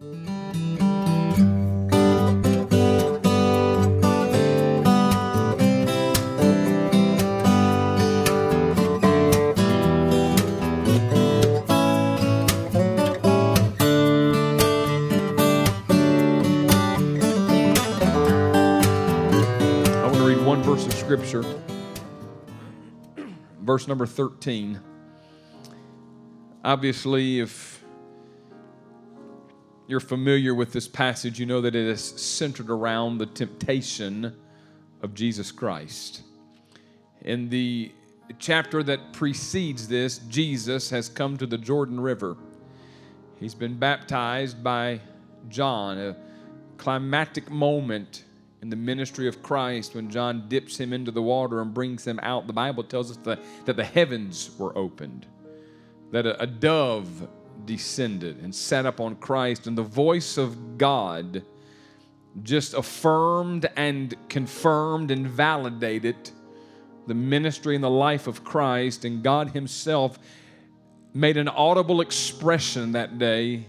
Verse of Scripture, verse number 13. Obviously, if you're familiar with this passage, you know that it is centered around the temptation of Jesus Christ. In the chapter that precedes this, Jesus has come to the Jordan River. He's been baptized by John, a climactic moment in the ministry of Christ, when John dips him into the water and brings him out, the Bible tells us that the heavens were opened, that a dove descended and sat upon Christ, and the voice of God just affirmed and confirmed and validated the ministry and the life of Christ, and God Himself made an audible expression that day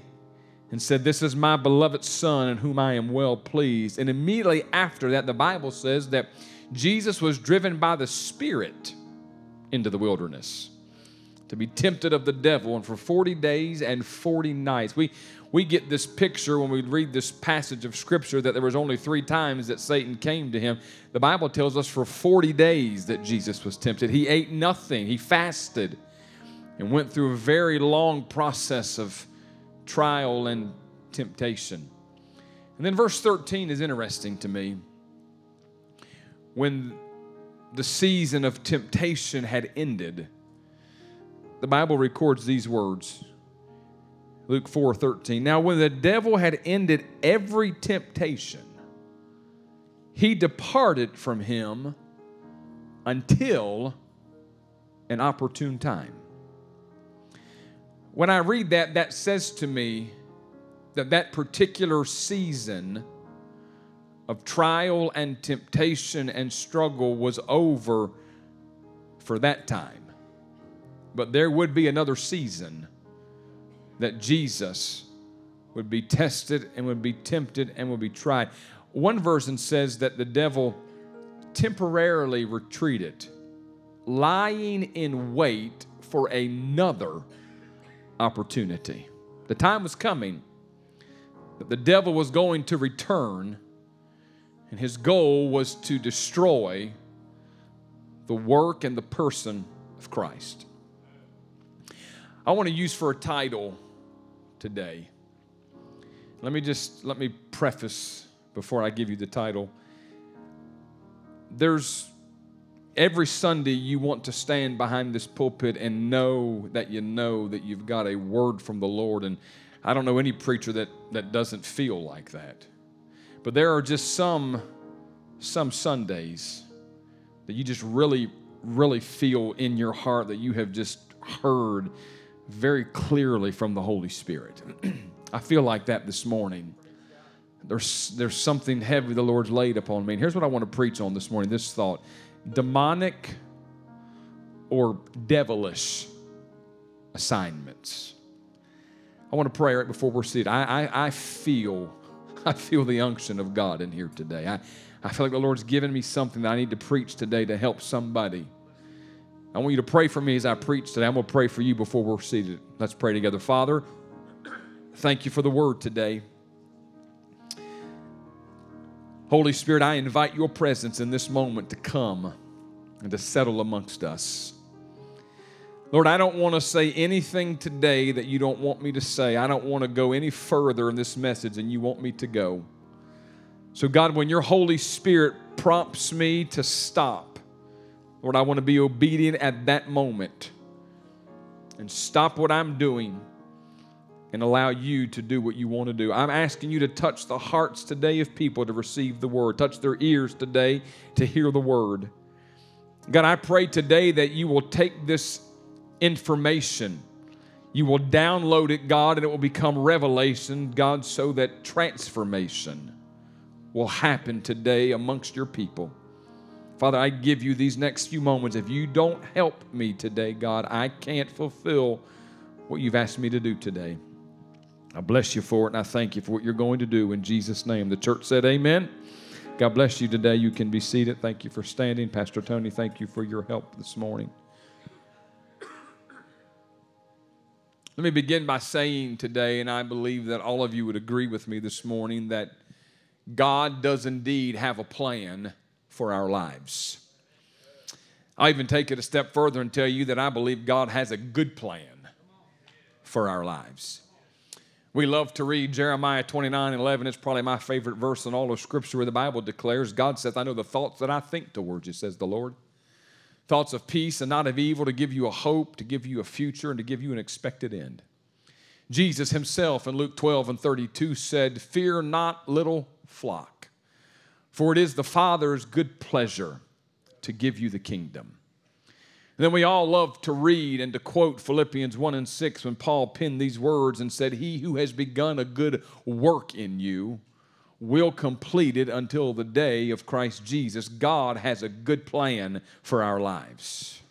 and said, "This is my beloved Son in whom I am well pleased." And immediately after that, the Bible says that Jesus was driven by the Spirit into the wilderness to be tempted of the devil, and for 40 days and 40 nights. We get this picture when we read this passage of Scripture that there was only 3 times that Satan came to him. The Bible tells us for 40 days that Jesus was tempted. He ate nothing. He fasted and went through a very long process of trial and temptation. And then verse 13 is interesting to me. When the season of temptation had ended, the Bible records these words. Luke 4:13. Now when the devil had ended every temptation, he departed from him until an opportune time. When I read that, that says to me that that particular season of trial and temptation and struggle was over for that time. But there would be another season that Jesus would be tested and would be tempted and would be tried. One version says that the devil temporarily retreated, lying in wait for another opportunity. The time was coming that the devil was going to return, and his goal was to destroy the work and the person of Christ. I want to use for a title today. Let me preface before I give you the title. There's every Sunday you want to stand behind this pulpit and know that you've got a word from the Lord. And I don't know any preacher that doesn't feel like that. But there are just some Sundays that you just really, really feel in your heart that you have just heard very clearly from the Holy Spirit. I feel like that this morning. There's something heavy the Lord's laid upon me. And here's what I want to preach on this morning, this thought. Demonic or devilish assignments. I want to pray right before we're seated. I feel the unction of God in here today. I feel like the Lord's given me something that I need to preach today to help somebody. I want you to pray for me as I preach today. I'm going to pray for you before we're seated. Let's pray together. Father, thank you for the word today. Holy Spirit, I invite your presence in this moment to come and to settle amongst us. Lord, I don't want to say anything today that you don't want me to say. I don't want to go any further in this message than you want me to go. So God, when your Holy Spirit prompts me to stop, Lord, I want to be obedient at that moment and stop what I'm doing and allow you to do what you want to do. I'm asking you to touch the hearts today of people to receive the word. Touch their ears today to hear the word. God, I pray today that you will take this information. You will download it, God, and it will become revelation, God, so that transformation will happen today amongst your people. Father, I give you these next few moments. If you don't help me today, God, I can't fulfill what you've asked me to do today. I bless you for it, and I thank you for what you're going to do in Jesus' name. The church said amen. God bless you today. You can be seated. Thank you for standing. Pastor Tony, thank you for your help this morning. Let me begin by saying today, and I believe that all of you would agree with me this morning, that God does indeed have a plan for our lives. I'll even take it a step further and tell you that I believe God has a good plan for our lives. We love to read Jeremiah 29:11. It's probably my favorite verse in all of Scripture, where the Bible declares, God saith, I know the thoughts that I think towards you, says the Lord. Thoughts of peace and not of evil, to give you a hope, to give you a future, and to give you an expected end. Jesus himself in Luke 12:32 said, fear not, little flock, for it is the Father's good pleasure to give you the kingdom. And then we all love to read and to quote Philippians 1:6 when Paul penned these words and said, he who has begun a good work in you will complete it until the day of Christ Jesus. God has a good plan for our lives.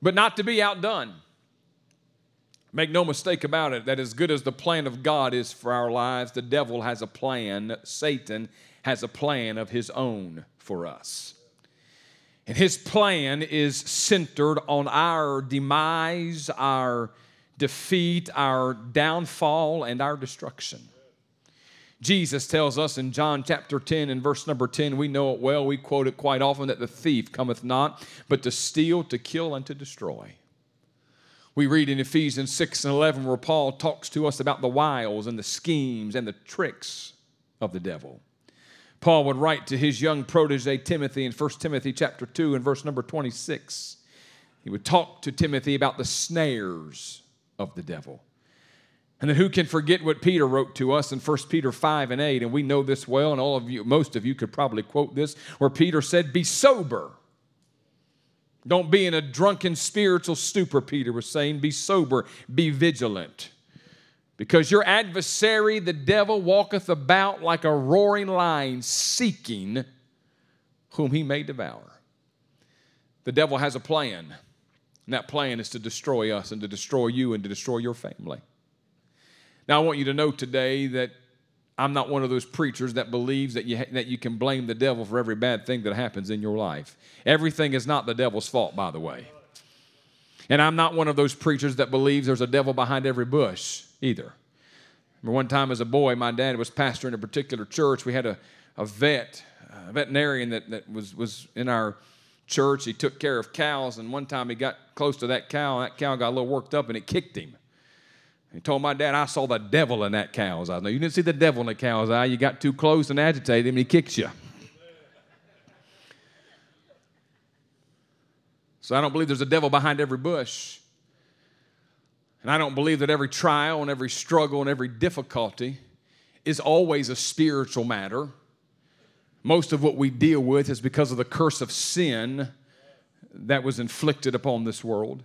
But not to be outdone. Make no mistake about it, that as good as the plan of God is for our lives, the devil has a plan. Satan has a plan of his own for us. And his plan is centered on our demise, our defeat, our downfall, and our destruction. Jesus tells us in John chapter 10 and verse number 10, we know it well, we quote it quite often, that the thief cometh not, but to steal, to kill, and to destroy. We read in Ephesians 6:11 where Paul talks to us about the wiles and the schemes and the tricks of the devil. Paul would write to his young protege Timothy in 1 Timothy chapter 2 and verse number 26. He would talk to Timothy about the snares of the devil. And then who can forget what Peter wrote to us in 1 Peter 5:8, and we know this well, and all of you, most of you could probably quote this, where Peter said, be sober. Don't be in a drunken spiritual stupor, Peter was saying. Be sober, be vigilant. Because your adversary, the devil, walketh about like a roaring lion, seeking whom he may devour. The devil has a plan, and that plan is to destroy us and to destroy you and to destroy your family. Now, I want you to know today that I'm not one of those preachers that believes that you can blame the devil for every bad thing that happens in your life. Everything is not the devil's fault, by the way. And I'm not one of those preachers that believes there's a devil behind every bush either. Remember one time as a boy, my dad was pastoring a particular church. We had a veterinarian that was in our church. He took care of cows, and one time he got close to that cow, and that cow got a little worked up, and it kicked him. He told my dad, I saw the devil in that cow's eye. No, you didn't see the devil in the cow's eye. You got too close and agitated him, and he kicked you. So I don't believe there's a devil behind every bush. And I don't believe that every trial and every struggle and every difficulty is always a spiritual matter. Most of what we deal with is because of the curse of sin that was inflicted upon this world.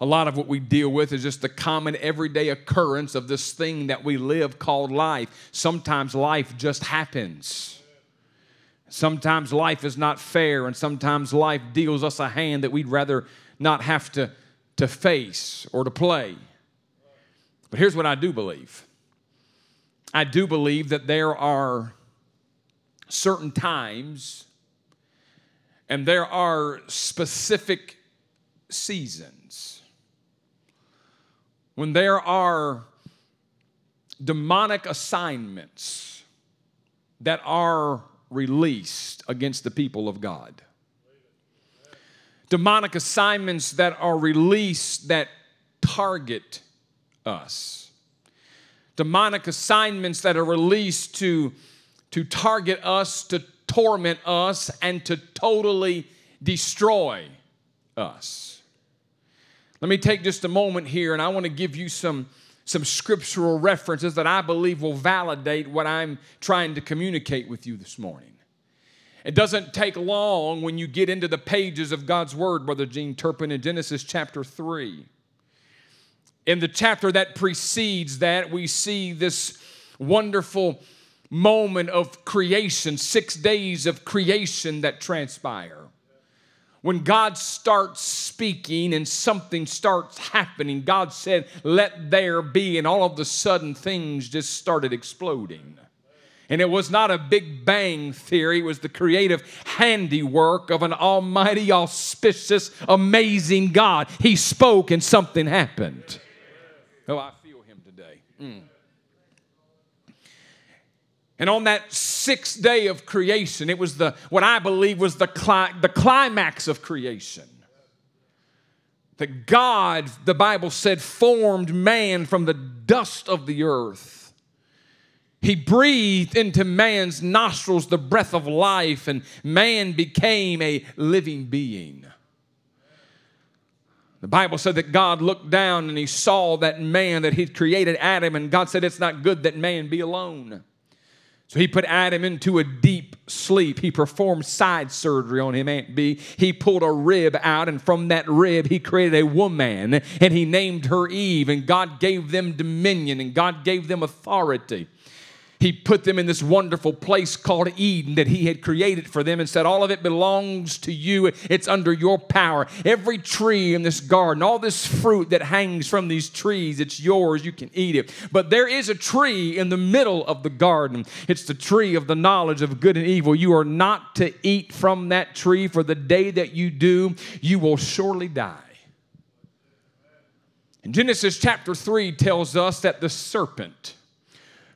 A lot of what we deal with is just the common everyday occurrence of this thing that we live called life. Sometimes life just happens. Sometimes life is not fair, and sometimes life deals us a hand that we'd rather not have to face or to play. But here's what I do believe. I do believe that there are certain times and there are specific seasons when there are demonic assignments that are released against the people of God. Demonic assignments that are released that target us. Demonic assignments that are released to target us, to torment us, and to totally destroy us. Let me take just a moment here, and I want to give you some scriptural references that I believe will validate what I'm trying to communicate with you this morning. It doesn't take long when you get into the pages of God's Word, Brother Gene Turpin, in Genesis chapter 3. In the chapter that precedes that, we see this wonderful moment of creation, 6 days of creation that transpire. When God starts speaking and something starts happening, God said, let there be, and all of a sudden things just started exploding. And it was not a big bang theory. It was the creative handiwork of an almighty, auspicious, amazing God. He spoke and something happened. Oh, I feel him today. And on that sixth day of creation, it was what I believe was the climax of creation. That God, the Bible said, formed man from the dust of the earth. He breathed into man's nostrils the breath of life, and man became a living being. The Bible said that God looked down and he saw that man that he'd created, Adam, and God said, it's not good that man be alone. So he put Adam into a deep sleep. He performed side surgery on him, Aunt B. He pulled a rib out, and from that rib he created a woman, and he named her Eve, and God gave them dominion, and God gave them authority. He put them in this wonderful place called Eden that he had created for them and said, all of it belongs to you. It's under your power. Every tree in this garden, all this fruit that hangs from these trees, it's yours. You can eat it. But there is a tree in the middle of the garden. It's the tree of the knowledge of good and evil. You are not to eat from that tree, for the day that you do, you will surely die. And Genesis chapter 3 tells us that the serpent,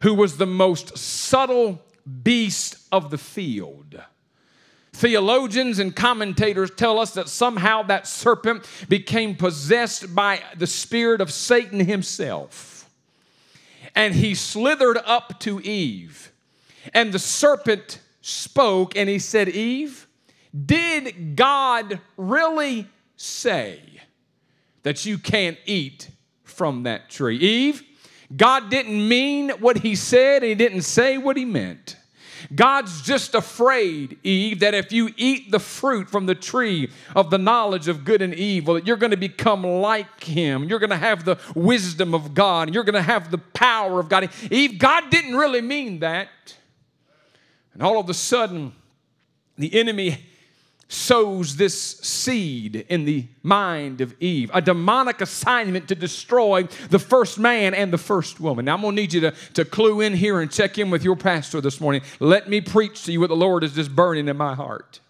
who was the most subtle beast of the field. Theologians and commentators tell us that somehow that serpent became possessed by the spirit of Satan himself. And he slithered up to Eve. And the serpent spoke and he said, Eve, did God really say that you can't eat from that tree? Eve, God didn't mean what he said, and he didn't say what he meant. God's just afraid, Eve, that if you eat the fruit from the tree of the knowledge of good and evil, that you're going to become like him. You're going to have the wisdom of God, and you're going to have the power of God. Eve, God didn't really mean that. And all of a sudden, the enemy sows this seed in the mind of Eve, a demonic assignment to destroy the first man and the first woman. Now, I'm going to need you to clue in here and check in with your pastor this morning. Let me preach to you what the Lord is just burning in my heart.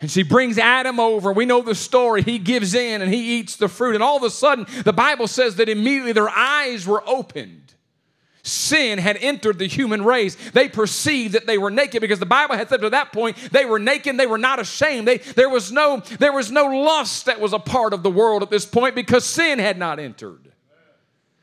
And she brings Adam over. We know the story. He gives in and he eats the fruit. And all of a sudden, the Bible says that immediately their eyes were opened. Sin had entered the human race. They perceived that they were naked because the Bible had said up to that point they were naked. They were not ashamed. There was no lust that was a part of the world at this point because sin had not entered.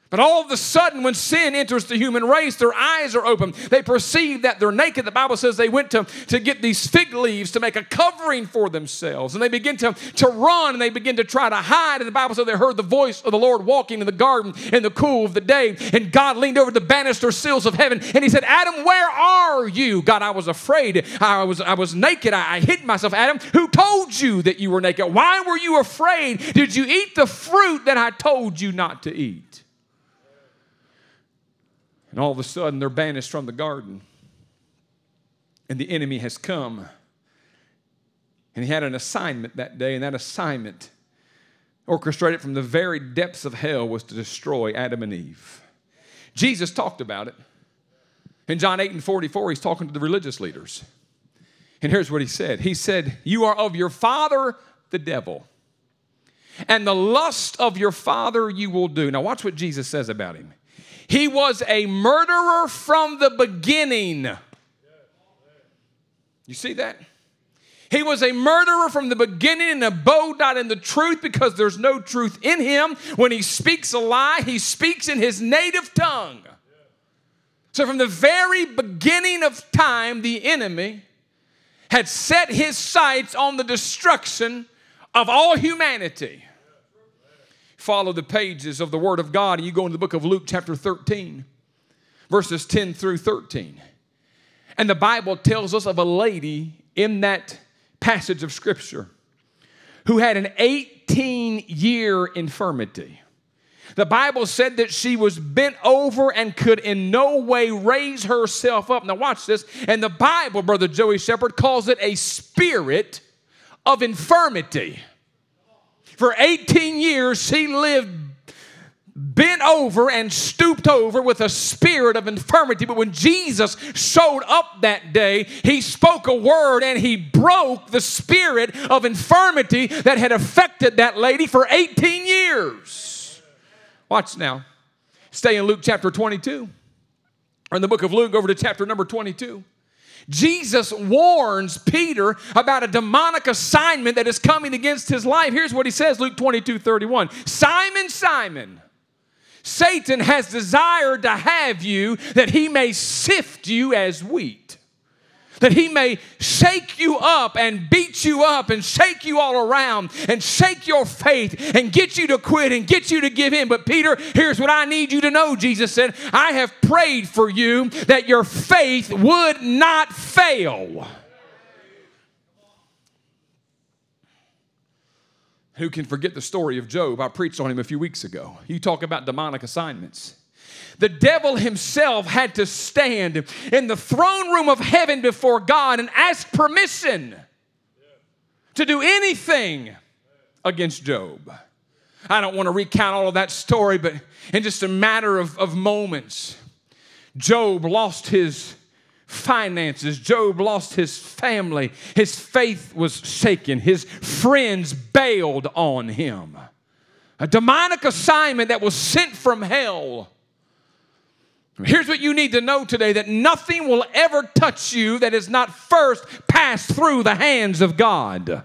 But all of a sudden, when sin enters the human race, their eyes are open. They perceive that they're naked. The Bible says they went to get these fig leaves to make a covering for themselves. And they begin to run, and they begin to try to hide. And the Bible says they heard the voice of the Lord walking in the garden in the cool of the day. And God leaned over the banister sills of heaven, and he said, Adam, where are you? God, I was afraid. I was naked. I hid myself. Adam, who told you that you were naked? Why were you afraid? Did you eat the fruit that I told you not to eat? And all of a sudden, they're banished from the garden. And the enemy has come. And he had an assignment that day. And that assignment, orchestrated from the very depths of hell, was to destroy Adam and Eve. Jesus talked about it. In John 8:44, he's talking to the religious leaders. And here's what he said. He said, you are of your father, the devil. And the lust of your father you will do. Now watch what Jesus says about him. He was a murderer from the beginning. You see that? He was a murderer from the beginning and abode not in the truth because there's no truth in him. When he speaks a lie, he speaks in his native tongue. So from the very beginning of time, the enemy had set his sights on the destruction of all humanity. Follow the pages of the Word of God, and you go into the book of Luke chapter 13, verses 10 through 13. And the Bible tells us of a lady in that passage of Scripture who had an 18-year infirmity. The Bible said that she was bent over and could in no way raise herself up. Now watch this. And the Bible, Brother Joey Shepherd, calls it a spirit of infirmity. For 18 years, he lived bent over and stooped over with a spirit of infirmity. But when Jesus showed up that day, he spoke a word and he broke the spirit of infirmity that had affected that lady for 18 years. Watch now. Stay in Luke chapter 22. Or in the book of Luke, over to chapter number 22. Jesus warns Peter about a demonic assignment that is coming against his life. Here's what he says, Luke 22:31. Simon, Simon, Satan has desired to have you that he may sift you as wheat, that he may shake you up and beat you up and shake you all around and shake your faith and get you to quit and get you to give in. But Peter, here's what I need you to know, Jesus said. I have prayed for you that your faith would not fail. Who can forget the story of Job? I preached on him a few weeks ago. You talk about demonic assignments. The devil himself had to stand in the throne room of heaven before God and ask permission to do anything against Job. I don't want to recount all of that story, but in just a matter of moments, Job lost his finances. Job lost his family. His faith was shaken. His friends bailed on him. A demonic assignment that was sent from hell. Here's what you need to know today, that nothing will ever touch you that is not first passed through the hands of God.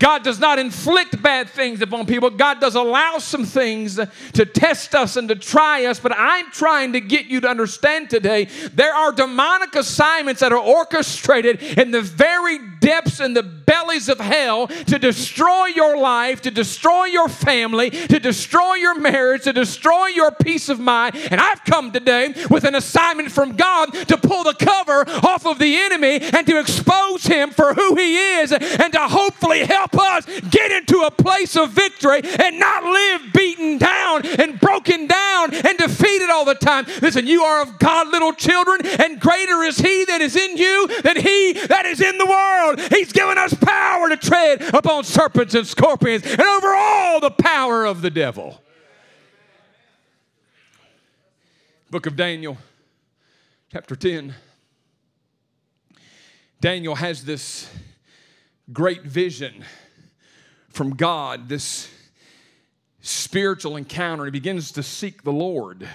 God does not inflict bad things upon people. God does allow some things to test us and to try us. But I'm trying to get you to understand today, there are demonic assignments that are orchestrated in the very depths and the bellies of hell to destroy your life, to destroy your family, to destroy your marriage, to destroy your peace of mind. And I've come today with an assignment from God to pull the cover off of the enemy and to expose him for who he is and to hopefully help us get into a place of victory and not live beaten down and broken down and defeated all the time. Listen, you are of God, little children, and greater is he that is in you than he that is in the world. He's given us power to tread upon serpents and scorpions and over all the power of the devil. Book of Daniel, chapter 10. Daniel has this great vision from God, this spiritual encounter. He begins to seek the Lord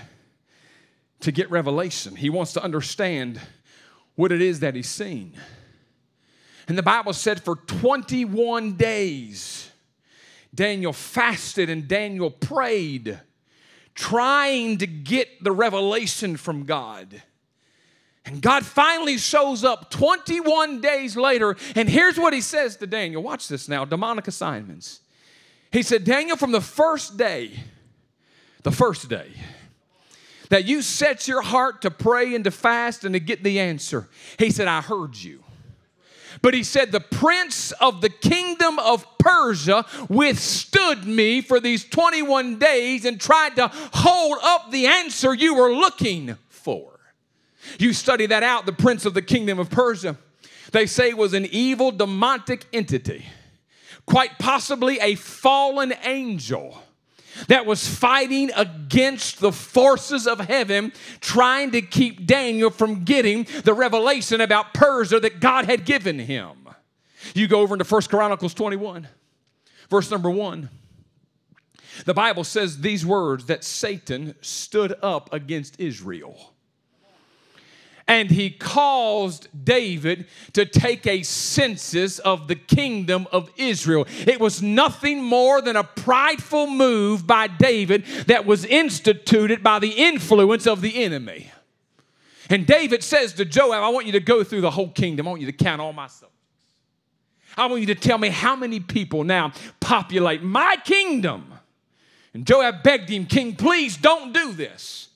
to get revelation. He wants to understand what it is that he's seen. And the Bible said for 21 days, Daniel fasted and Daniel prayed, trying to get the revelation from God. And God finally shows up 21 days later, and here's what he says to Daniel. Watch this now, demonic assignments. He said, Daniel, from the first day, that you set your heart to pray and to fast and to get the answer, he said, I heard you. But he said, the prince of the kingdom of Persia withstood me for these 21 days and tried to hold up the answer you were looking for. You study that out, the prince of the kingdom of Persia, they say was an evil demonic entity, quite possibly a fallen angel that was fighting against the forces of heaven, trying to keep Daniel from getting the revelation about Persia that God had given him. You go over into 1 Chronicles 21, verse number 1. The Bible says these words, that Satan stood up against Israel. And he caused David to take a census of the kingdom of Israel. It was nothing more than a prideful move by David that was instituted by the influence of the enemy. And David says to Joab, I want you to go through the whole kingdom. I want you to count all my subjects. I want you to tell me how many people now populate my kingdom. And Joab begged him, King, please don't do this.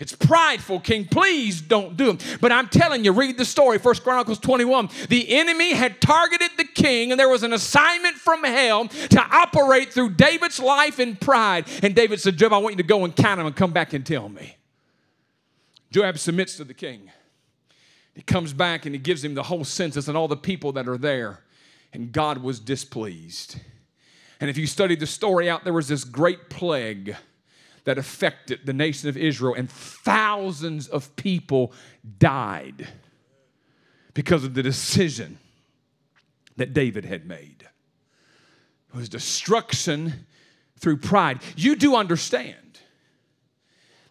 It's prideful, King. Please don't do it. But I'm telling you, read the story, 1 Chronicles 21. The enemy had targeted the king, and there was an assignment from hell to operate through David's life in pride. And David said, Joab, I want you to go and count him and come back and tell me. Joab submits to the king. He comes back and he gives him the whole census and all the people that are there. And God was displeased. And if you study the story out, there was this great plague that affected the nation of Israel, and thousands of people died because of the decision that David had made. It was destruction through pride. You do understand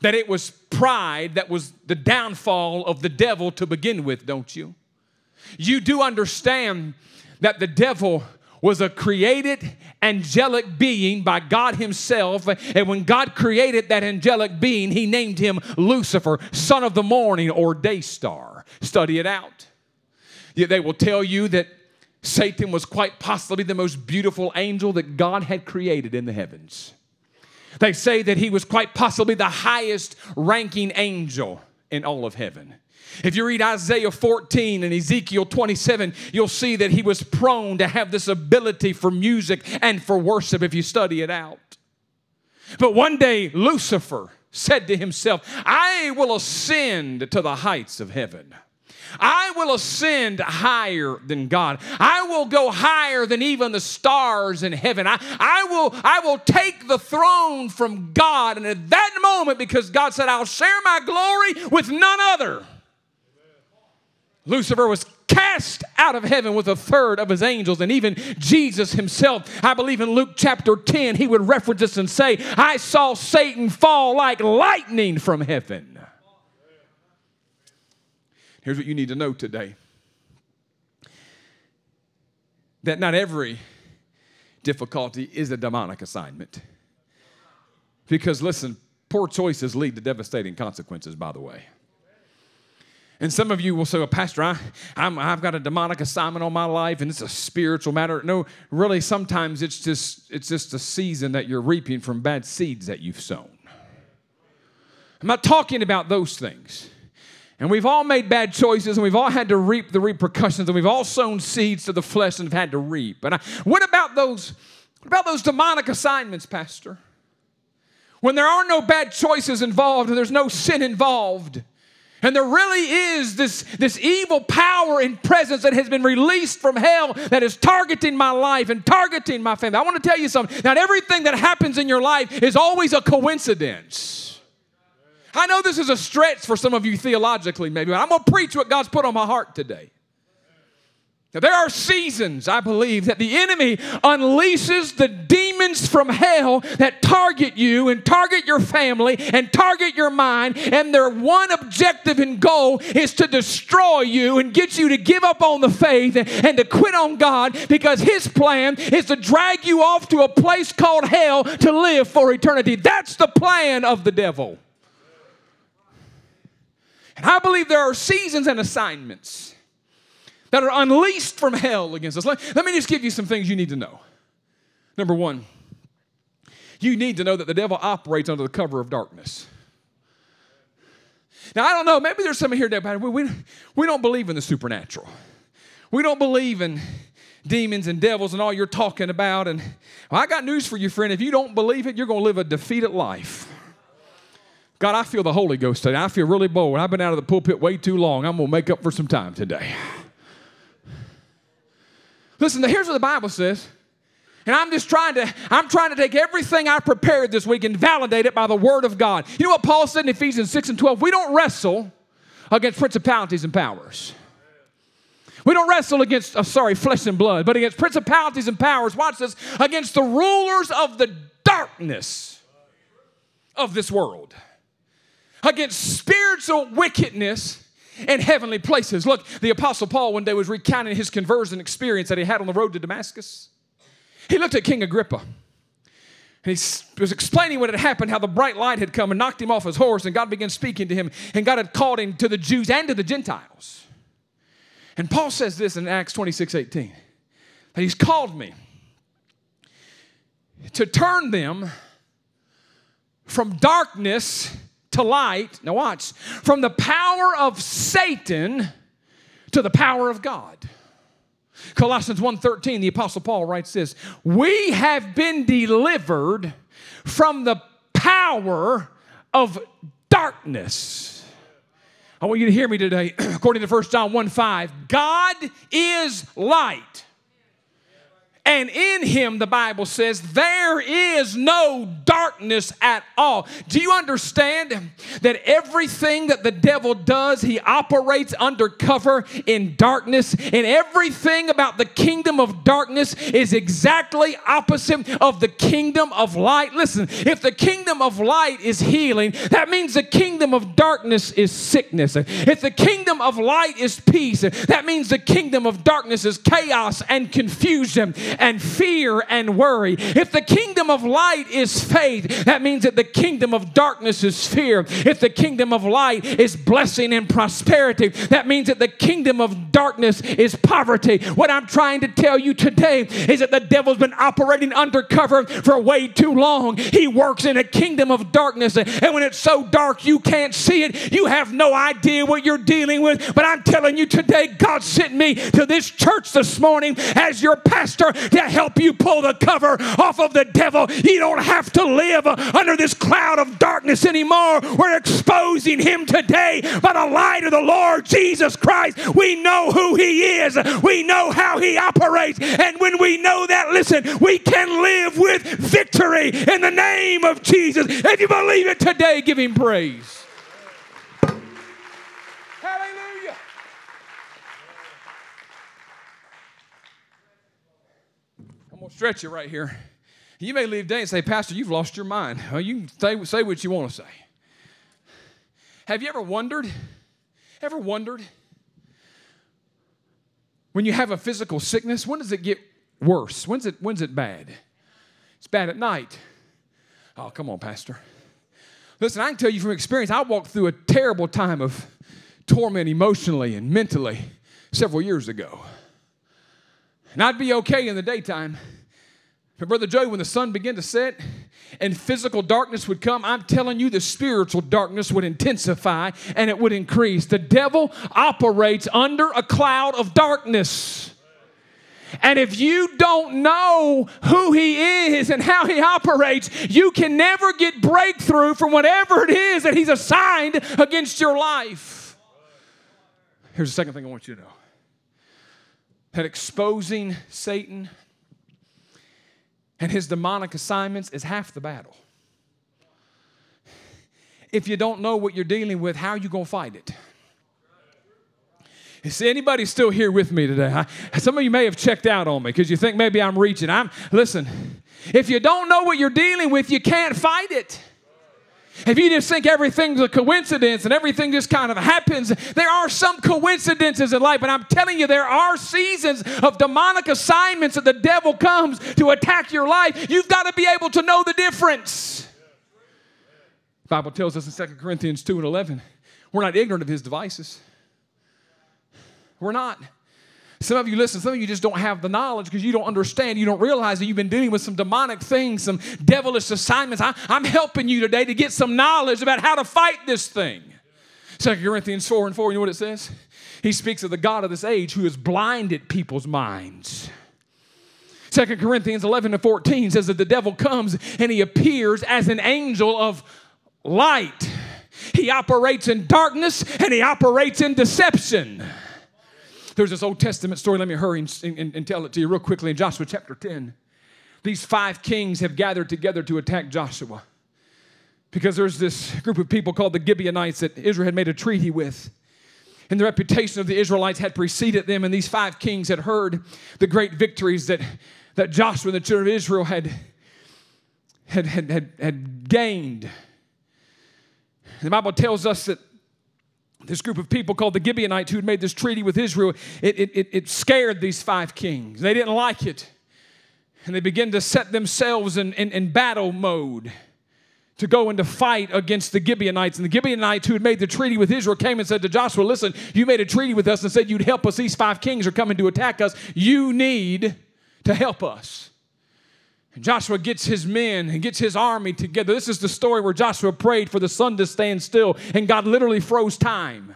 that it was pride that was the downfall of the devil to begin with, don't you? You do understand that the devil was a created angelic being by God himself. And when God created that angelic being, he named him Lucifer, son of the morning, or day star. Study it out. They will tell you that Satan was quite possibly the most beautiful angel that God had created in the heavens. They say that he was quite possibly the highest ranking angel in all of heaven. If you read Isaiah 14 and Ezekiel 27, you'll see that he was prone to have this ability for music and for worship if you study it out. But one day, Lucifer said to himself, I will ascend to the heights of heaven. I will ascend higher than God. I will go higher than even the stars in heaven. I will take the throne from God. And at that moment, because God said, I'll share my glory with none other, Lucifer was cast out of heaven with a third of his angels. And even Jesus himself, I believe in Luke chapter 10, he would reference this and say, I saw Satan fall like lightning from heaven. Here's what you need to know today. That not every difficulty is a demonic assignment. Because listen, poor choices lead to devastating consequences, by the way. And some of you will say, well, Pastor, I've got a demonic assignment on my life, and it's a spiritual matter. No, really, sometimes it's just a season that you're reaping from bad seeds that you've sown. I'm not talking about those things. And we've all made bad choices, and we've all had to reap the repercussions, and we've all sown seeds to the flesh and have had to reap. And what about those demonic assignments, Pastor? When there are no bad choices involved and there's no sin involved, and there really is this evil power and presence that has been released from hell that is targeting my life and targeting my family. I want to tell you something. Not everything that happens in your life is always a coincidence. I know this is a stretch for some of you theologically maybe, but I'm going to preach what God's put on my heart today. Now, there are seasons, I believe, that the enemy unleashes the demons from hell that target you and target your family and target your mind, and their one objective and goal is to destroy you and get you to give up on the faith and to quit on God, because his plan is to drag you off to a place called hell to live for eternity. That's the plan of the devil. And I believe there are seasons and assignments that are unleashed from hell against us. Let me just give you some things you need to know. Number one, you need to know that the devil operates under the cover of darkness. Now, I don't know, maybe there's some here that we don't believe in the supernatural. We don't believe in demons and devils and all you're talking about. And well, I got news for you, friend. If you don't believe it, you're going to live a defeated life. God, I feel the Holy Ghost today. I feel really bold. I've been out of the pulpit way too long. I'm going to make up for some time today. Listen, here's what the Bible says. And I'm trying to take everything I prepared this week and validate it by the Word of God. You know what Paul said in Ephesians 6 and 12? We don't wrestle against principalities and powers. We don't wrestle against, flesh and blood, but against principalities and powers. Watch this. Against the rulers of the darkness of this world. Against spiritual wickedness in heavenly places. Look, the Apostle Paul one day was recounting his conversion experience that he had on the road to Damascus. He looked at King Agrippa, and he was explaining what had happened, how the bright light had come and knocked him off his horse, and God began speaking to him, and God had called him to the Jews and to the Gentiles. And Paul says this in Acts 26:18, that he's called me to turn them from darkness to light, now watch, from the power of Satan to the power of God. Colossians 1:13, the Apostle Paul writes this, we have been delivered from the power of darkness. I want you to hear me today. According to 1 John 1:5, God is light. And in him, the Bible says, there is no darkness at all. Do you understand that everything that the devil does, he operates undercover in darkness? And everything about the kingdom of darkness is exactly opposite of the kingdom of light. Listen, if the kingdom of light is healing, that means the kingdom of darkness is sickness. If the kingdom of light is peace, that means the kingdom of darkness is chaos and confusion and fear and worry. If the kingdom of light is faith, that means that the kingdom of darkness is fear. If the kingdom of light is blessing and prosperity, that means that the kingdom of darkness is poverty. What I'm trying to tell you today is that the devil's been operating undercover for way too long. He works in a kingdom of darkness, and when it's so dark you can't see it, you have no idea what you're dealing with. But I'm telling you today, God sent me to this church this morning as your pastor to help you pull the cover off of the devil. You don't have to live under this cloud of darkness anymore. We're exposing him today by the light of the Lord Jesus Christ. We know who he is. We know how he operates. And when we know that, listen, we can live with victory in the name of Jesus. If you believe it today, give him praise. Hallelujah. Stretch it right here. You may leave today and say, Pastor, you've lost your mind. Well, you can say what you want to say. Have you ever wondered? Ever wondered? When you have a physical sickness, when does it get worse? When's it bad? It's bad at night. Oh, come on, Pastor. Listen, I can tell you from experience, I walked through a terrible time of torment emotionally and mentally several years ago. And I'd be okay in the daytime. But Brother Joe, when the sun began to set and physical darkness would come, I'm telling you, the spiritual darkness would intensify and it would increase. The devil operates under a cloud of darkness. And if you don't know who he is and how he operates, you can never get breakthrough from whatever it is that he's assigned against your life. Here's the second thing I want you to know. That exposing Satan and his demonic assignments is half the battle. If you don't know what you're dealing with, how are you going to fight it? Is anybody still here with me today? Some of you may have checked out on me because you think maybe I'm reaching. Listen, if you don't know what you're dealing with, you can't fight it. If you just think everything's a coincidence and everything just kind of happens, there are some coincidences in life, but I'm telling you, there are seasons of demonic assignments that the devil comes to attack your life. You've got to be able to know the difference. The Bible tells us in 2 Corinthians 2:11, we're not ignorant of his devices. We're not. Some of you listen, some of you just don't have the knowledge because you don't understand, you don't realize that you've been dealing with some demonic things, some devilish assignments. I'm helping you today to get some knowledge about how to fight this thing. 2 Corinthians 4:4, you know what it says? He speaks of the God of this age who has blinded people's minds. 2 Corinthians 11:14 says that the devil comes and he appears as an angel of light. He operates in darkness and he operates in deception. There's this Old Testament story. Let me hurry and tell it to you real quickly. In Joshua chapter 10, these 5 kings have gathered together to attack Joshua because there's this group of people called the Gibeonites that Israel had made a treaty with. And the reputation of the Israelites had preceded them, and these 5 kings had heard the great victories that Joshua and the children of Israel had gained. And the Bible tells us that this group of people called the Gibeonites who had made this treaty with Israel, it scared these 5 kings. They didn't like it. And they began to set themselves in battle mode to go into fight against the Gibeonites. And the Gibeonites who had made the treaty with Israel came and said to Joshua, listen, you made a treaty with us and said you'd help us. These 5 kings are coming to attack us. You need to help us. And Joshua gets his men and gets his army together. This is the story where Joshua prayed for the sun to stand still, and God literally froze time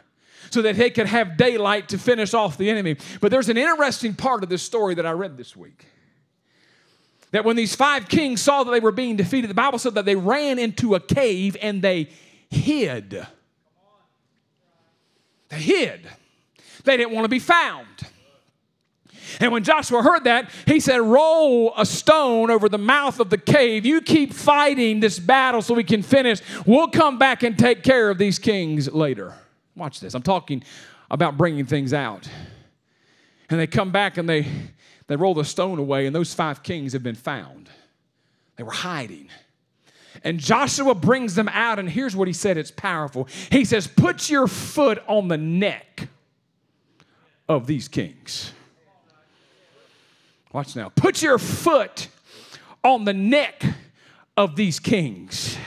so that they could have daylight to finish off the enemy. But there's an interesting part of this story that I read this week. That when these 5 kings saw that they were being defeated, the Bible said that they ran into a cave and they hid. They hid. They didn't want to be found. And when Joshua heard that, he said, roll a stone over the mouth of the cave. You keep fighting this battle so we can finish. We'll come back and take care of these kings later. Watch this. I'm talking about bringing things out. And they come back and they roll the stone away, and those 5 kings have been found. They were hiding. And Joshua brings them out, and here's what he said. It's powerful. He says, put your foot on the neck of these kings. Watch now. Put your foot on the neck of these kings.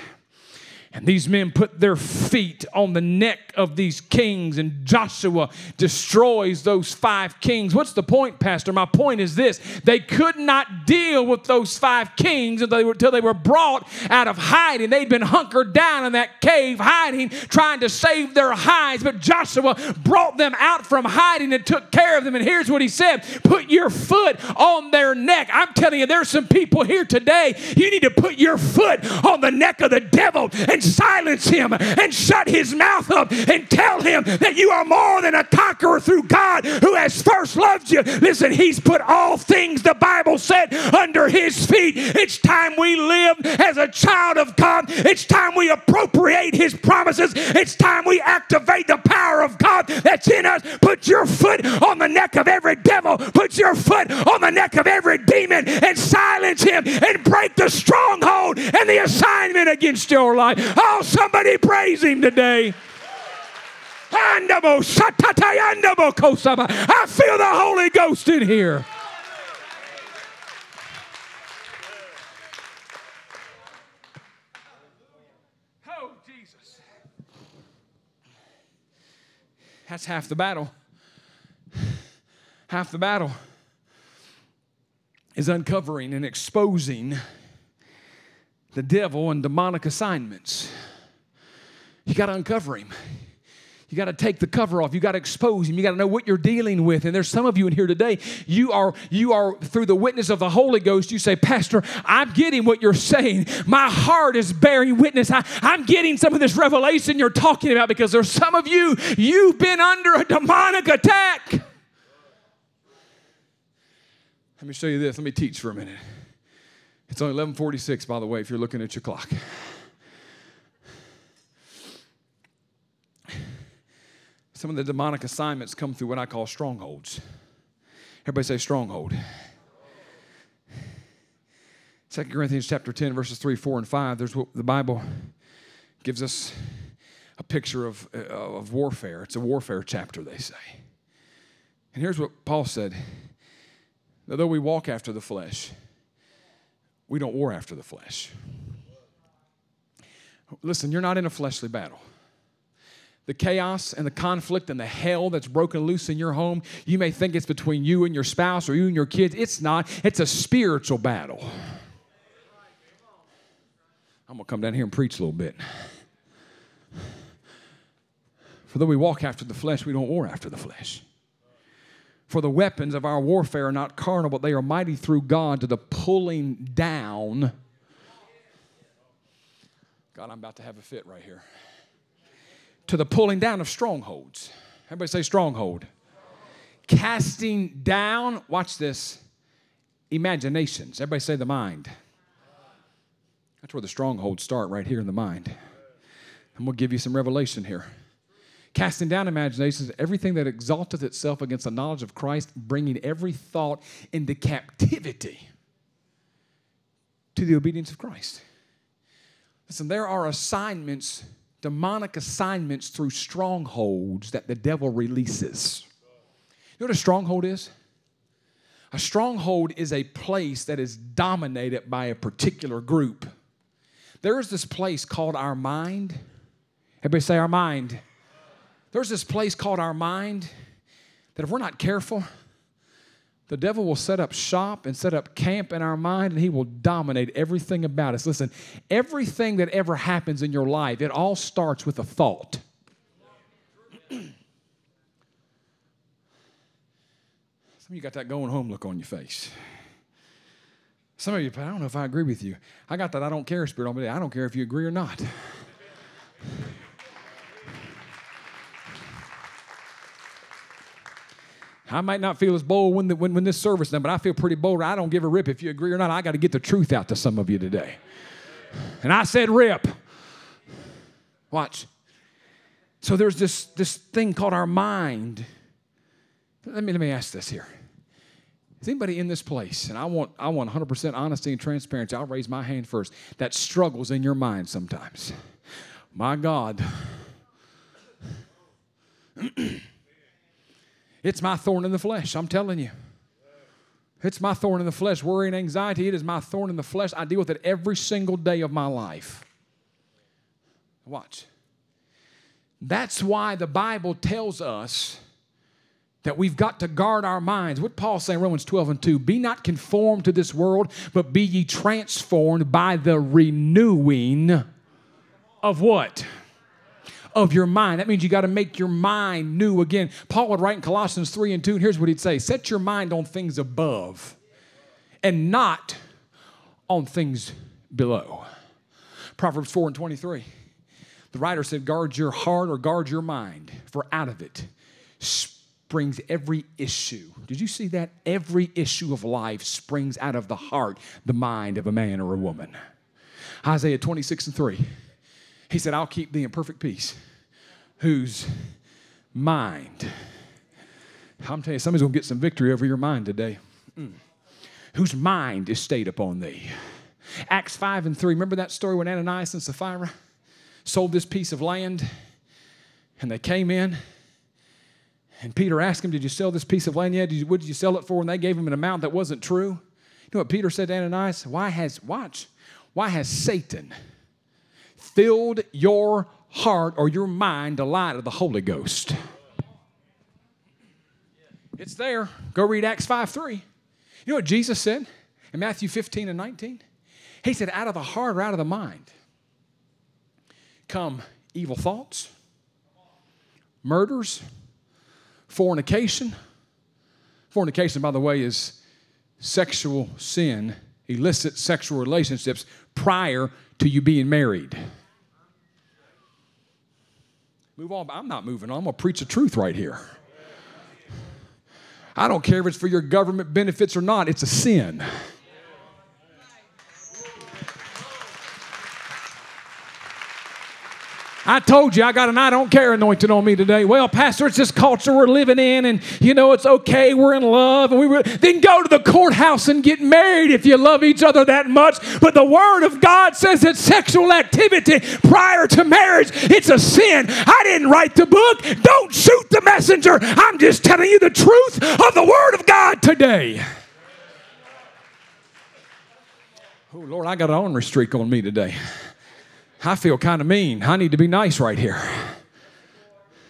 And these men put their feet on the neck of these kings, and Joshua destroys those 5 kings. What's the point, Pastor? My point is this. They could not deal with those 5 kings until they were brought out of hiding. They'd been hunkered down in that cave hiding, trying to save their hides. But Joshua brought them out from hiding and took care of them. And here's what he said. Put your foot on their neck. I'm telling you, there's some people here today. You need to put your foot on the neck of the devil and silence him and shut his mouth up and tell him that you are more than a conqueror through God who has first loved you. Listen, he's put all things, the Bible said, under his feet. It's time we live as a child of God. It's time we appropriate his promises. It's time we activate the power of God that's in us. Put your foot on the neck of every devil. Put your foot on the neck of every demon and silence him and break the stronghold and the assignment against your life. Oh, somebody praise him today. I feel the Holy Ghost in here. Oh, Jesus. That's half the battle. Half the battle is uncovering and exposing the devil and demonic assignments. You got to uncover him. You got to take the cover off. You got to expose him. You got to know what you're dealing with. And there's some of you in here today, you are through the witness of the Holy Ghost, you say, Pastor, I'm getting what you're saying. My heart is bearing witness. I'm getting some of this revelation you're talking about, because there's some of you, you've been under a demonic attack. Let me show you this. Let me teach for a minute. It's only 11:46, by the way, if you're looking at your clock. Some of the demonic assignments come through what I call strongholds. Everybody say stronghold. 2 Corinthians chapter 10, verses 3, 4, and 5. There's what the Bible gives us a picture of warfare. It's a warfare chapter, they say. And here's what Paul said. Though we walk after the flesh, we don't war after the flesh. Listen, you're not in a fleshly battle. The chaos and the conflict and the hell that's broken loose in your home, you may think it's between you and your spouse or you and your kids. It's not. It's a spiritual battle. I'm going to come down here and preach a little bit. For though we walk after the flesh, we don't war after the flesh. For the weapons of our warfare are not carnal, but they are mighty through God to the pulling down. God, I'm about to have a fit right here. To the pulling down of strongholds. Everybody say stronghold. Casting down, watch this, imaginations. Everybody say the mind. That's where the strongholds start, right here in the mind. I'm going to give you some revelation here. Casting down imaginations, everything that exalteth itself against the knowledge of Christ, bringing every thought into captivity to the obedience of Christ. Listen, there are assignments, demonic assignments through strongholds that the devil releases. You know what a stronghold is? A stronghold is a place that is dominated by a particular group. There is this place called our mind. Everybody say our mind. There's this place called our mind that if we're not careful, the devil will set up shop and set up camp in our mind, and he will dominate everything about us. Listen, everything that ever happens in your life, it all starts with a thought. Some of you got that going home look on your face. Some of you, I don't know if I agree with you. I got that I don't care spirit on me. I don't care if you agree or not. I might not feel as bold when this service is done, but I feel pretty bold. I don't give a rip if you agree or not. I got to get the truth out to some of you today. And I said rip. Watch. So there's this thing called our mind. Let me ask this here. Is anybody in this place, and I want 100% honesty and transparency, I'll raise my hand first, that struggles in your mind sometimes? My God. It's my thorn in the flesh, I'm telling you. It's my thorn in the flesh. Worry and anxiety, it is my thorn in the flesh. I deal with it every single day of my life. Watch. That's why the Bible tells us that we've got to guard our minds. What Paul's saying in Romans 12:2, be not conformed to this world, but be ye transformed by the renewing of what? Of your mind. That means you got to make your mind new again. Paul would write in Colossians 3:2, and here's what he'd say. Set your mind on things above and not on things below. Proverbs 4:23. The writer said, guard your heart or guard your mind, for out of it brings every issue. Did you see that? Every issue of life springs out of the heart, the mind of a man or a woman. Isaiah 26:3. He said, I'll keep thee in perfect peace, whose mind. I'm telling you, somebody's going to get some victory over your mind today. Whose mind is stayed upon thee. Acts 5:3. Remember that story when Ananias and Sapphira sold this piece of land and they came in? And Peter asked him, did you sell this piece of land yet? What did you sell it for? And they gave him an amount that wasn't true. You know what Peter said to Ananias? Why has Satan filled your heart or your mind to lie to the Holy Ghost? It's there. Go read Acts 5:3. You know what Jesus said in Matthew 15:19? He said, out of the heart or out of the mind come evil thoughts, murders, fornication. Fornication, by the way, is sexual sin, illicit sexual relationships prior to you being married. Move on. I'm not moving on. I'm going to preach the truth right here. I don't care if it's for your government benefits or not. It's a sin. I told you I got an I don't care anointing on me today. Well, Pastor, it's this culture we're living in, and you know it's okay. We're in love, and then go to the courthouse and get married if you love each other that much. But the Word of God says that sexual activity prior to marriage, it's a sin. I didn't write the book. Don't shoot the messenger. I'm just telling you the truth of the Word of God today. Oh Lord, I got an honor streak on me today. I feel kind of mean. I need to be nice right here.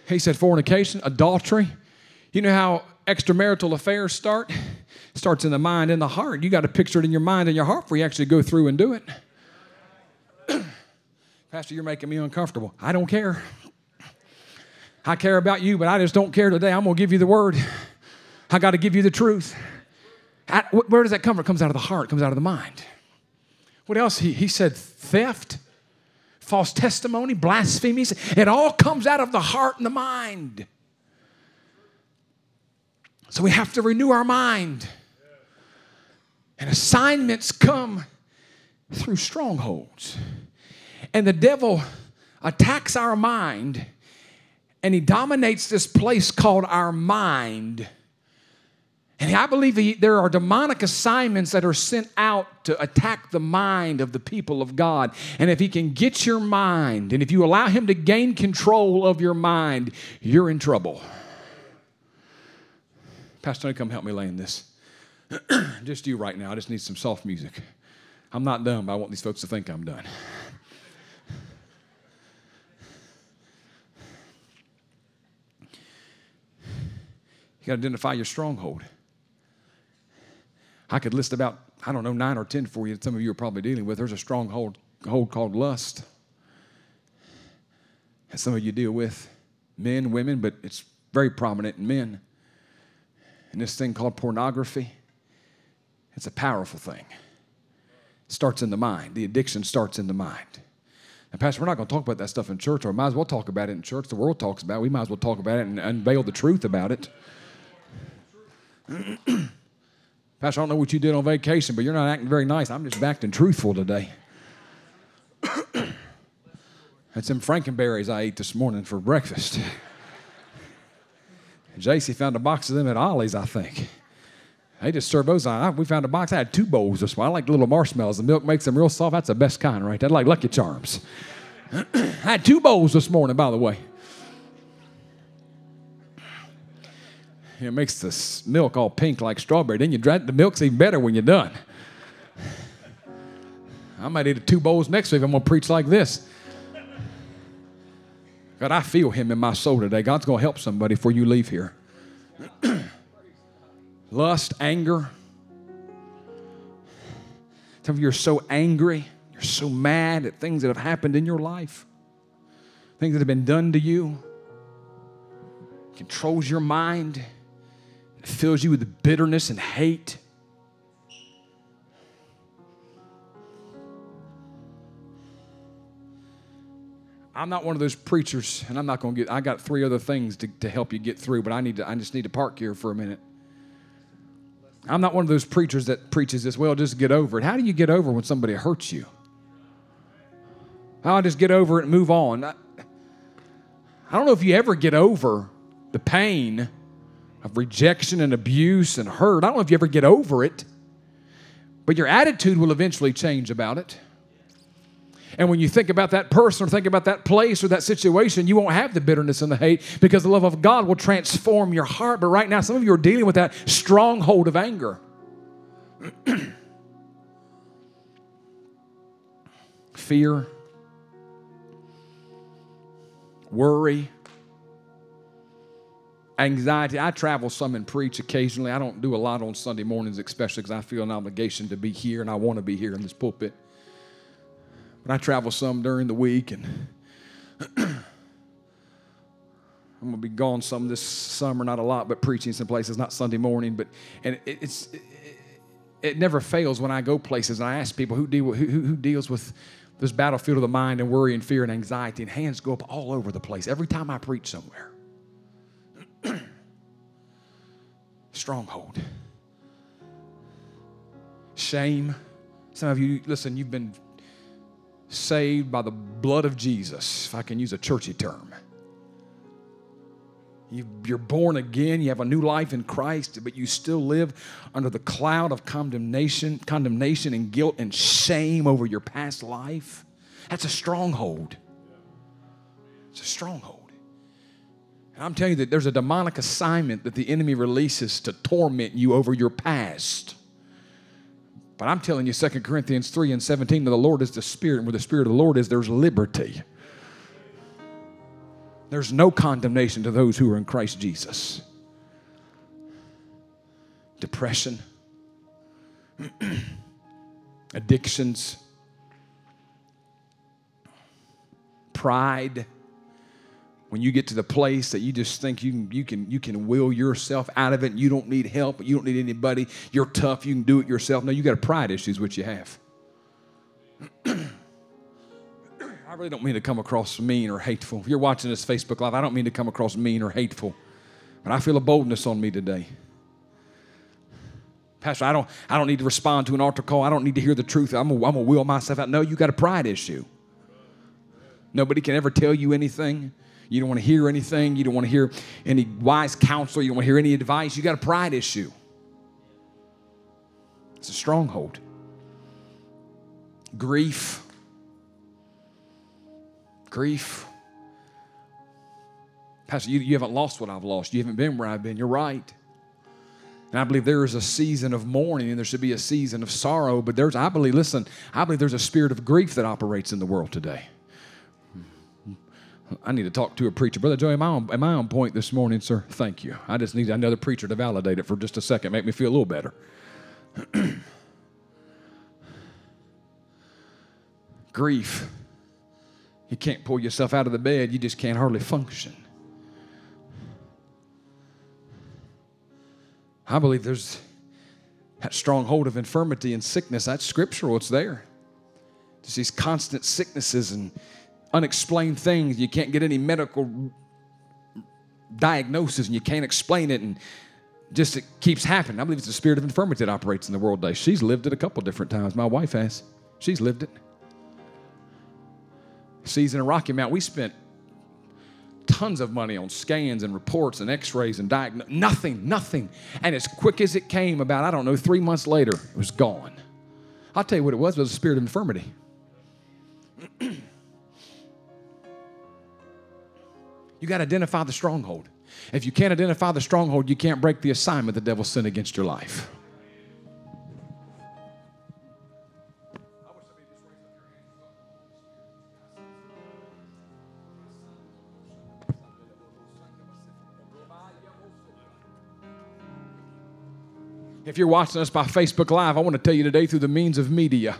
He said fornication, adultery. You know how extramarital affairs start? It starts in the mind and the heart. You got to picture it in your mind and your heart before you actually go through and do it. Pastor, you're making me uncomfortable. I don't care. I care about you, but I just don't care today. I'm going to give you the word. I got to give you the truth. Where does that come from? It comes out of the heart. It comes out of the mind. What else? He said theft. False testimony, blasphemies, it all comes out of the heart and the mind. So we have to renew our mind. And assignments come through strongholds. And the devil attacks our mind, and he dominates this place called our mind. And I believe there are demonic assignments that are sent out to attack the mind of the people of God. And if he can get your mind, and if you allow him to gain control of your mind, you're in trouble. Pastor Tony, come help me lay in this. Just you right now. I just need some soft music. I'm not done, but I want these folks to think I'm done. You got to identify your stronghold. I could list about, 9 or 10 for you that some of you are probably dealing with. There's a stronghold called lust. And some of you deal with men, women, but it's very prominent in men. And this thing called pornography, it's a powerful thing. It starts in the mind. The addiction starts in the mind. And Pastor, we're not going to talk about that stuff in church, or we might as well talk about it in church. The world talks about it. We might as well talk about it and unveil the truth about it. Pastor, I don't know what you did on vacation, but you're not acting very nice. I'm just acting truthful today. Had some Frankenberries I ate this morning for breakfast. JC found a box of them at Ollie's, I think. They just serve those. We found a box. I had 2 bowls this morning. I like the little marshmallows. The milk makes them real soft. That's the best kind, right? That's like Lucky Charms. I had 2 bowls this morning, by the way. It makes the milk all pink like strawberry. Then you dry the milk's even better when you're done. I might eat 2 bowls next week. I'm going to preach like this. God, I feel him in my soul today. God's going to help somebody before you leave here. Lust, anger. Some of you are so angry. You're so mad at things that have happened in your life. Things that have been done to you. It controls your mind. It fills you with bitterness and hate. I'm not one of those preachers, and I'm not going to get, I got 3 other things to help you get through, but I just need to park here for a minute. I'm not one of those preachers that preaches this, well, just get over it. How do you get over when somebody hurts you? I'll just get over it and move on. I don't know if you ever get over the pain of rejection and abuse and hurt. I don't know if you ever get over it, but your attitude will eventually change about it. And when you think about that person or think about that place or that situation, you won't have the bitterness and the hate because the love of God will transform your heart. But right now, some of you are dealing with that stronghold of anger. Fear. Worry. Anxiety. I travel some and preach occasionally. I don't do a lot on Sunday mornings, especially because I feel an obligation to be here and I want to be here in this pulpit. But I travel some during the week, and I'm going to be gone some this summer, not a lot, but preaching some places, not Sunday morning. But and it never fails when I go places, and I ask people who deals with this battlefield of the mind and worry and fear and anxiety, and hands go up all over the place every time I preach somewhere. Stronghold. Shame. Some of you, listen, you've been saved by the blood of Jesus, if I can use a churchy term. You're born again. You have a new life in Christ, but you still live under the cloud of condemnation and guilt and shame over your past life. That's a stronghold. It's a stronghold. And I'm telling you that there's a demonic assignment that the enemy releases to torment you over your past. But I'm telling you, 2 Corinthians 3:17, the Lord is the Spirit, and where the Spirit of the Lord is, there's liberty. There's no condemnation to those who are in Christ Jesus. Depression, addictions, pride. When you get to the place that you just think you can will yourself out of it, and you don't need help, you don't need anybody, you're tough, you can do it yourself. No, you got a pride issue is what you have. I really don't mean to come across mean or hateful. If you're watching this Facebook Live, I don't mean to come across mean or hateful, but I feel a boldness on me today. Pastor, I don't need to respond to an altar call. I don't need to hear the truth. I'm going to will myself out. No, you got a pride issue. Nobody can ever tell you anything. You don't want to hear anything. You don't want to hear any wise counsel. You don't want to hear any advice. You got a pride issue. It's a stronghold. Grief. Grief. Pastor, you haven't lost what I've lost. You haven't been where I've been. You're right. And I believe there is a season of mourning, and there should be a season of sorrow. But I believe there's a spirit of grief that operates in the world today. I need to talk to a preacher. Brother Joey, am I on point this morning, sir? Thank you. I just need another preacher to validate it for just a second. Make me feel a little better. Grief. You can't pull yourself out of the bed. You just can't hardly function. I believe there's that stronghold of infirmity and sickness. That's scriptural. It's there. There's these constant sicknesses and unexplained things. You can't get any medical diagnosis, and you can't explain it, and just it keeps happening. I believe it's the spirit of infirmity that operates in the world today. She's lived it a couple different times. My wife has. She's lived it. Season in Rocky Mount, we spent tons of money on scans and reports and x-rays and diagnosis. Nothing. And as quick as it came, about, 3 months later, it was gone. I'll tell you what it was the spirit of infirmity. You got to identify the stronghold. If you can't identify the stronghold, you can't break the assignment the devil sent against your life. If you're watching us by Facebook Live, I want to tell you today through the means of media,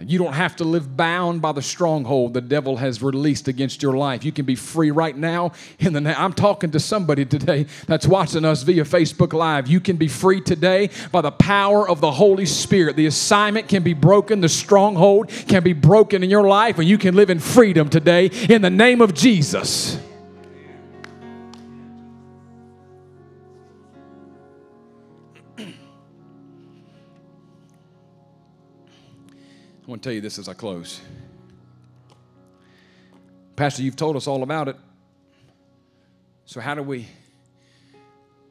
you don't have to live bound by the stronghold the devil has released against your life. You can be free right now. I'm talking to somebody today that's watching us via Facebook Live. You can be free today by the power of the Holy Spirit. The assignment can be broken. The stronghold can be broken in your life, and you can live in freedom today in the name of Jesus. I want to tell you this as I close. Pastor, you've told us all about it. So how do we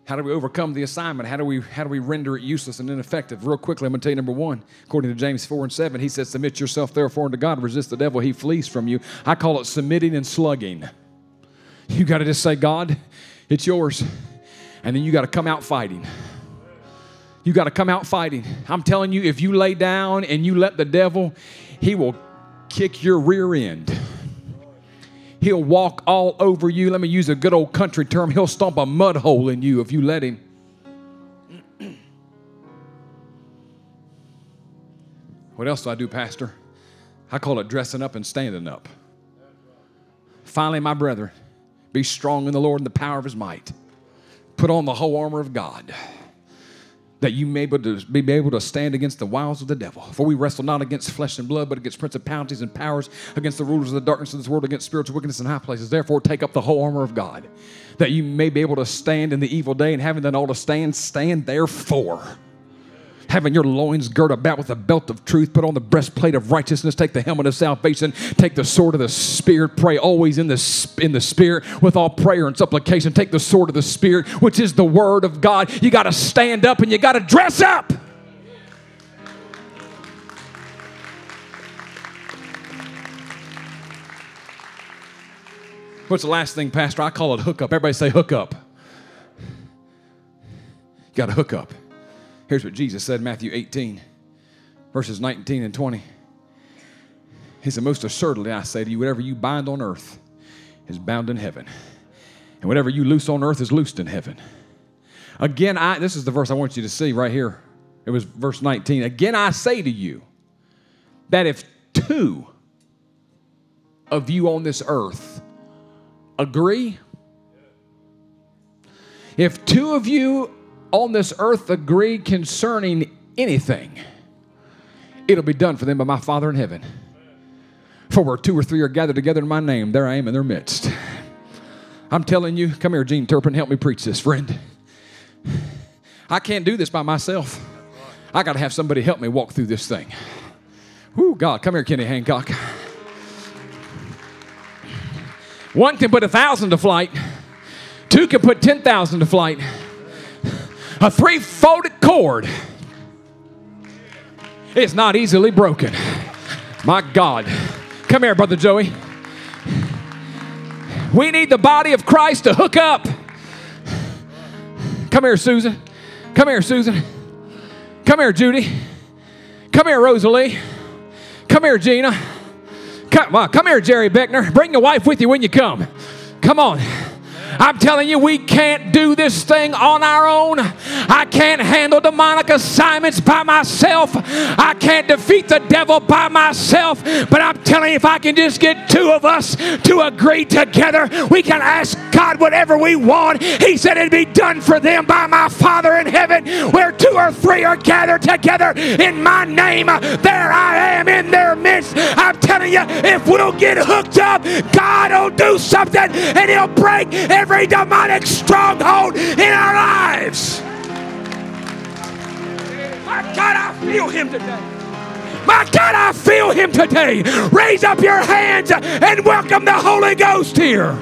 overcome the assignment? How do we render it useless and ineffective? Real quickly, I'm going to tell you number one. According to James 4:7, he says, submit yourself therefore unto God. Resist the devil, he flees from you. I call it submitting and slugging. You got to just say, God, it's yours. And then you got to come out fighting. You got to come out fighting. I'm telling you, if you lay down and you let the devil, he will kick your rear end. He'll walk all over you. Let me use a good old country term. He'll stomp a mud hole in you if you let him. What else do I do, Pastor? I call it dressing up and standing up. Finally, my brethren, be strong in the Lord and the power of his might. Put on the whole armor of God, that you may be able to stand against the wiles of the devil. For we wrestle not against flesh and blood, but against principalities and powers, against the rulers of the darkness of this world, against spiritual wickedness in high places. Therefore, take up the whole armor of God, that you may be able to stand in the evil day, and having done all to stand, stand therefore. Having your loins girt about with the belt of truth, put on the breastplate of righteousness, take the helmet of salvation, take the sword of the Spirit, pray always in the Spirit with all prayer and supplication. Take the sword of the Spirit, which is the Word of God. You got to stand up and you got to dress up. What's the last thing, Pastor? I call it hook up. Everybody say hook up. You got to hook up. Here's what Jesus said in Matthew 18, verses 19 and 20. He said, most assuredly, I say to you, whatever you bind on earth is bound in heaven. And whatever you loose on earth is loosed in heaven. Again, this is the verse I want you to see right here. It was verse 19. Again, I say to you that if two of you on this earth agree, if two of you on this earth agree concerning anything, it'll be done for them by my Father in heaven. For where two or three are gathered together in my name, there I am in their midst. I'm telling you, come here, Gene Turpin, help me preach this, friend. I can't do this by myself. I got to have somebody help me walk through this thing. Whoo, God, come here, Kenny Hancock. One can put 1,000 to flight. Two can put 10,000 to flight. A three-folded cord is not easily broken. My God. Come here, Brother Joey. We need the body of Christ to hook up. Come here, Susan. Come here, Susan. Come here, Judy. Come here, Rosalie. Come here, Gina. Come here, Jerry Beckner. Bring your wife with you when you come. Come on. I'm telling you, we can't do this thing on our own. I can't handle demonic assignments by myself. I can't defeat the devil by myself. But I'm telling you, if I can just get two of us to agree together, we can ask God whatever we want. He said it'd be done for them by my Father in heaven. Where two or three are gathered together in my name, there I am in their midst. I'm telling you, if we'll get hooked up, God will do something and he'll break everything. every demonic stronghold in our lives. My God, I feel him today. My God, I feel him today. Raise up your hands and welcome the Holy Ghost here.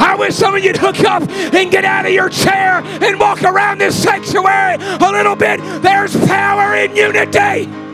I wish some of you'd hook up and get out of your chair and walk around this sanctuary a little bit. There's power in unity.